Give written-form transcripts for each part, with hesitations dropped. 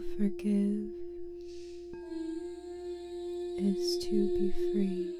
to forgive is to be free.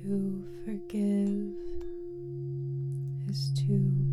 To forgive is to